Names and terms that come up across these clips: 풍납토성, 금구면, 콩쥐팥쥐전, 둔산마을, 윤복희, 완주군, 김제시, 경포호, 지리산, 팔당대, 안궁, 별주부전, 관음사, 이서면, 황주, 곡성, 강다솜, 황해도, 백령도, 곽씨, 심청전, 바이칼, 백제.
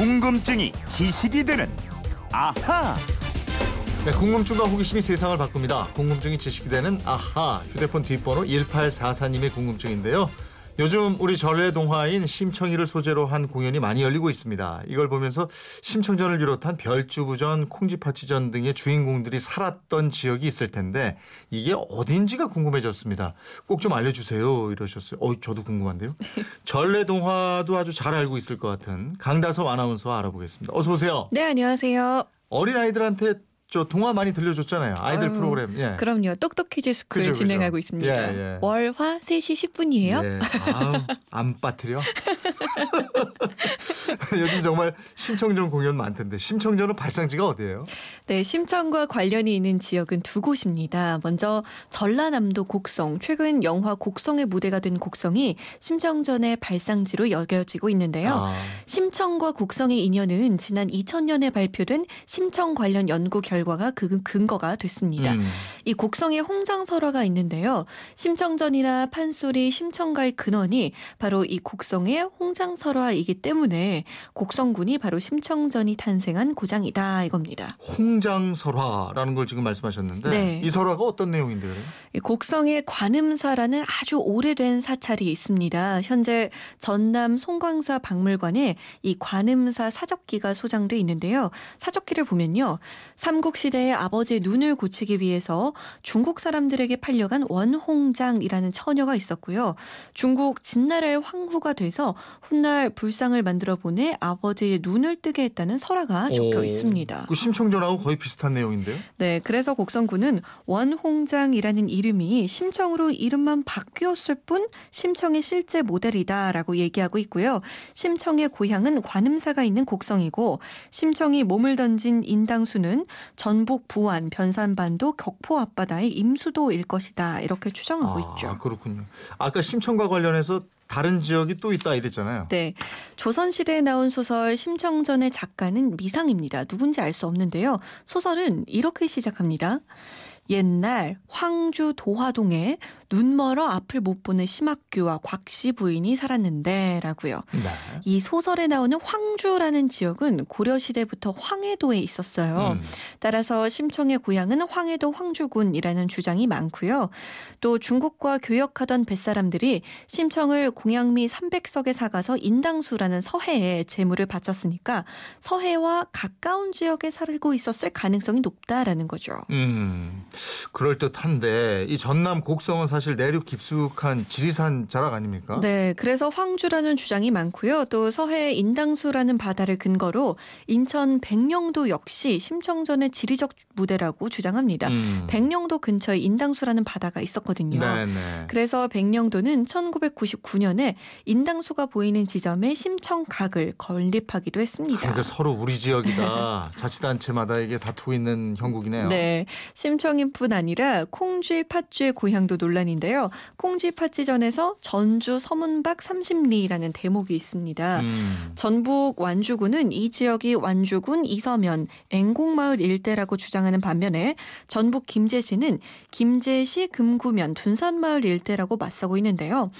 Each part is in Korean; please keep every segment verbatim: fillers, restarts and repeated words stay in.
궁금증이 지식이 되는 아하. 네, 궁금증과 호기심이 세상을 바꿉니다. 궁금증이 지식이 되는 아하. 휴대폰 뒷번호 일팔사사님의 궁금증인데요. 요즘 우리 전래 동화인 심청이를 소재로 한 공연이 많이 열리고 있습니다. 이걸 보면서 심청전을 비롯한 별주부전, 콩쥐팥쥐전 등의 주인공들이 살았던 지역이 있을 텐데 이게 어딘지가 궁금해졌습니다. 꼭 좀 알려주세요 이러셨어요. 어, 저도 궁금한데요. 전래 동화도 아주 잘 알고 있을 것 같은 강다솜 아나운서와 알아보겠습니다. 어서 오세요. 네, 안녕하세요. 어린아이들한테 저 동화 많이 들려줬잖아요. 아이들 어휴, 프로그램. 예. 그럼요. 똑똑키즈 스쿨 그죠, 진행하고 그죠. 있습니다. 예, 예. 월화 세 시 십 분이에요. 예. 아우, 안 빠뜨려. 요즘 정말 심청전 공연 많던데 심청전은 발상지가 어디예요? 네, 심청과 관련이 있는 지역은 두 곳입니다. 먼저 전라남도 곡성, 최근 영화 곡성의 무대가 된 곡성이 심청전의 발상지로 여겨지고 있는데요. 아. 심청과 곡성의 인연은 지난 이천 년에 발표된 심청 관련 연구 결과 결과가 그 근거가 됐습니다. 음. 이 곡성에 홍장설화가 있는데요. 심청전이나 판소리, 심청가의 근원이 바로 이 곡성의 홍장설화이기 때문에 곡성군이 바로 심청전이 탄생한 고장이다 이겁니다. 홍장설화라는 걸 지금 말씀하셨는데 네. 이 설화가 어떤 내용인데요? 곡성의 관음사라는 아주 오래된 사찰이 있습니다. 현재 전남 송광사 박물관에 이 관음사 사적기가 소장돼 있는데요. 사적기를 보면요. 삼국 시대의 아버지의 눈을 고치기 위해서 중국 사람들에게 팔려간 원홍장이라는 처녀가 있었고요. 중국 진나라의 황후가 돼서 훗날 불상을 만들어 보내 아버지의 눈을 뜨게 했다는 설화가 적혀 있습니다. 그 심청전하고 거의 비슷한 내용인데요. 네, 그래서 곡성군은 원홍장이라는 이름이 심청으로 이름만 바뀌었을 뿐 심청의 실제 모델이다라고 얘기하고 있고요. 심청의 고향은 관음사가 있는 곡성이고 심청이 몸을 던진 인당수는 전북 부안, 변산반도, 격포 앞바다의 임수도일 것이다. 이렇게 추정하고 아, 있죠. 그렇군요. 아까 심청과 관련해서 다른 지역이 또 있다 이랬잖아요. 네. 조선시대에 나온 소설 심청전의 작가는 미상입니다. 누군지 알 수 없는데요. 소설은 이렇게 시작합니다. 옛날 황주 도화동에 눈멀어 앞을 못 보는 심학규와 곽씨 부인이 살았는데 라고요. 네. 이 소설에 나오는 황주라는 지역은 고려시대부터 황해도에 있었어요. 음. 따라서 심청의 고향은 황해도 황주군이라는 주장이 많고요. 또 중국과 교역하던 뱃사람들이 심청을 공양미 삼백 석에 사가서 인당수라는 서해에 재물을 바쳤으니까 서해와 가까운 지역에 살고 있었을 가능성이 높다라는 거죠. 음. 그럴듯한데 이 전남 곡성은 사실 내륙 깊숙한 지리산 자락 아닙니까? 네. 그래서 황주라는 주장이 많고요. 또 서해 인당수라는 바다를 근거로 인천 백령도 역시 심청전의 지리적 무대라고 주장합니다. 음. 백령도 근처에 인당수라는 바다가 있었거든요. 네네. 그래서 백령도는 천구백구십구 년에 인당수가 보이는 지점에 심청각을 건립하기도 했습니다. 그러니까 서로 우리 지역이다. 자치단체마다 이게 다투고 있는 형국이네요. 네. 심청 뿐 아니라 콩쥐팥쥐의 고향도 논란인데요. 콩쥐팥쥐전에서 전주 서문박 삼십 리라는 대목이 있습니다. 음. 전북 완주군은 이 지역이 완주군, 이서면, 앵공마을 일대라고 주장하는 반면에 전북 김제시는 김제시, 금구면, 둔산마을 일대라고 맞서고 있는데요.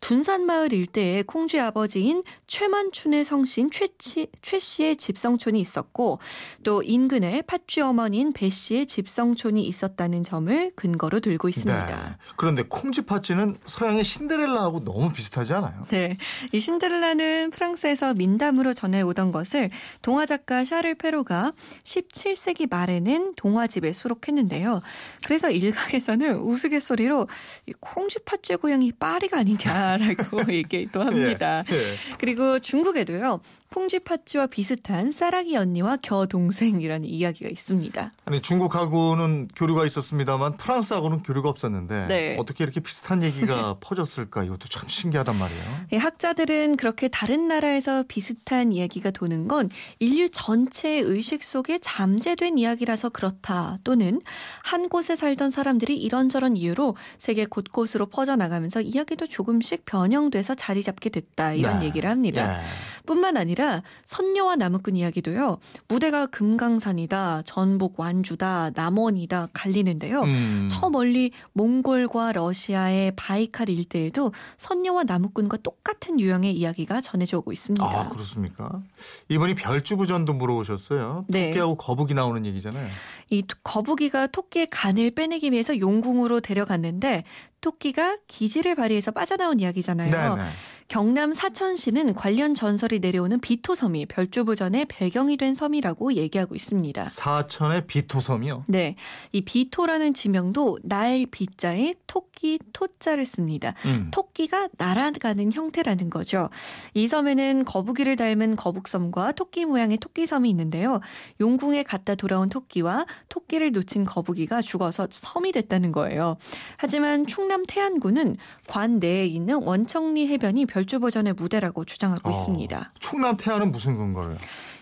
둔산마을 일대에 콩쥐 아버지인 최만춘의 성신 최치, 최씨의 집성촌이 있었고 또 인근에 팥쥐 어머니인 배씨의 집성촌이 있었다는 점을 근거로 들고 있습니다. 네. 그런데 콩쥐팥쥐는 서양의 신데렐라하고 너무 비슷하지 않아요? 네. 이 신데렐라는 프랑스에서 민담으로 전해오던 것을 동화작가 샤를 페로가 십칠 세기 말에는 동화집에 수록했는데요. 그래서 일각에서는 우스갯소리로 콩쥐팥쥐 고향이 파리가 아니냐 라고 얘기도 합니다. 예, 예. 그리고 중국에도요. 콩쥐팥쥐와 비슷한 싸라기 언니와 겨동생이라는 이야기가 있습니다. 아니 중국하고는 교류가 있었습니다만 프랑스하고는 교류가 없었는데 네. 어떻게 이렇게 비슷한 얘기가 퍼졌을까? 이것도 참 신기하단 말이에요. 예, 학자들은 그렇게 다른 나라에서 비슷한 이야기가 도는 건 인류 전체의 의식 속에 잠재된 이야기라서 그렇다. 또는 한 곳에 살던 사람들이 이런저런 이유로 세계 곳곳으로 퍼져나가면서 이야기도 조금씩 변형돼서 자리 잡게 됐다. 이런 네. 얘기를 합니다. 네. 뿐만 아니라 아니라 선녀와 나무꾼 이야기도요. 무대가 금강산이다, 전북 완주다, 남원이다 갈리는데요. 음. 저 멀리 몽골과 러시아의 바이칼 일대에도 선녀와 나무꾼과 똑같은 유형의 이야기가 전해져 오고 있습니다. 아, 그렇습니까? 이번이 별주부전도 물어오셨어요. 네. 토끼하고 거북이 나오는 얘기잖아요. 이 거북이가 토끼의 간을 빼내기 위해서 용궁으로 데려갔는데 토끼가 기지를 발휘해서 빠져나온 이야기잖아요. 네네. 경남 사천시는 관련 전설이 내려오는 비토섬이 별주부전의 배경이 된 섬이라고 얘기하고 있습니다. 사천의 비토섬이요? 네. 이 비토라는 지명도 날 비자에 토끼 토자를 씁니다. 음. 토끼가 날아가는 형태라는 거죠. 이 섬에는 거북이를 닮은 거북섬과 토끼 모양의 토끼섬이 있는데요. 용궁에 갔다 돌아온 토끼와 토끼를 놓친 거북이가 죽어서 섬이 됐다는 거예요. 하지만 충남 태안군은 관 내에 있는 원청리 해변이 별주부전의 무대라고 주장하고 어, 있습니다. 충남 태안은 무슨 근거로요?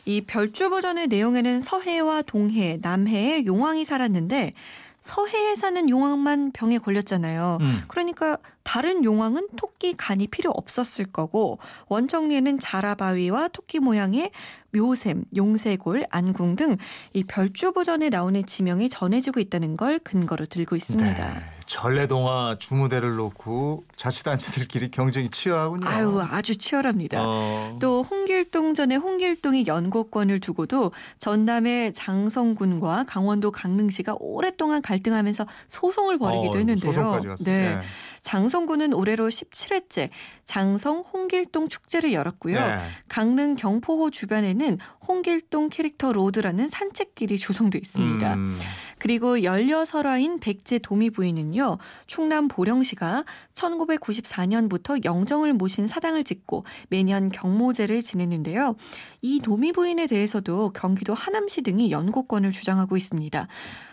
이 별주부전의 내용에는 서해와 동해, 남해에 용왕이 살았는데 서해에 사는 용왕만 병에 걸렸잖아요. 음. 그러니까 다른 용왕은 토끼 간이 필요 없었을 거고 원청리에는 자라바위와 토끼 모양의 묘샘, 용세골, 안궁 등 이 별주부전에 나오는 지명이 전해지고 있다는 걸 근거로 들고 있습니다. 네. 전래동화 주무대를 놓고 자치단체들끼리 경쟁이 치열하군요. 아유, 아주 치열합니다. 어... 또 홍길동 전에 홍길동이 연고권을 두고도 전남의 장성군과 강원도 강릉시가 오랫동안 갈등하면서 소송을 벌이기도 어, 했는데요. 소송까지 갔어요. 네. 네. 장성군은 올해로 십칠 회째 장성 홍길동 축제를 열었고요. 네. 강릉 경포호 주변에는 홍길동 캐릭터 로드라는 산책길이 조성돼 있습니다. 음... 그리고 연려설화인 백제 도미부인은요. 충남 보령시가 천구백구십사 년부터 영정을 모신 사당을 짓고 매년 경모제를 지내는데요. 이 도미부인에 대해서도 경기도 하남시 등이 연고권을 주장하고 있습니다.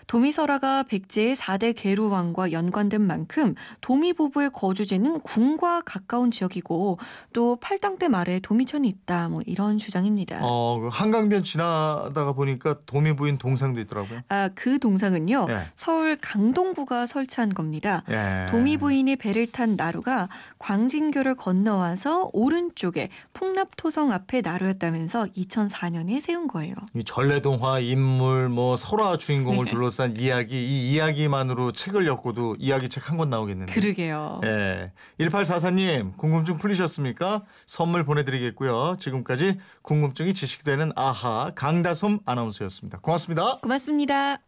도미설화가 백제의 사 대 계루왕과 연관된 만큼 도미 부부의 거주지는 궁과 가까운 지역이고 또 팔당대 말에 도미천이 있다 뭐 이런 주장입니다. 어, 한강변 지나다가 보니까 도미부인 동상도 있더라고요. 아, 그 동상은요. 예. 서울 강동구가 설치한 겁니다. 예. 도미부인이 배를 탄 나루가 광진교를 건너와서 오른쪽에 풍납토성 앞에 나루였다면서 이천사 년에 세운 거예요. 이 전래동화 인물 뭐 설화 주인공을 둘러 산 이야기, 이 이야기만으로 책을 엮고도 이야기책 한 권 나오겠는데. 그러게요. 예, 일팔사사 님 궁금증 풀리셨습니까? 선물 보내드리겠고요. 지금까지 궁금증이 지식되는 아하 강다솜 아나운서였습니다. 고맙습니다. 고맙습니다.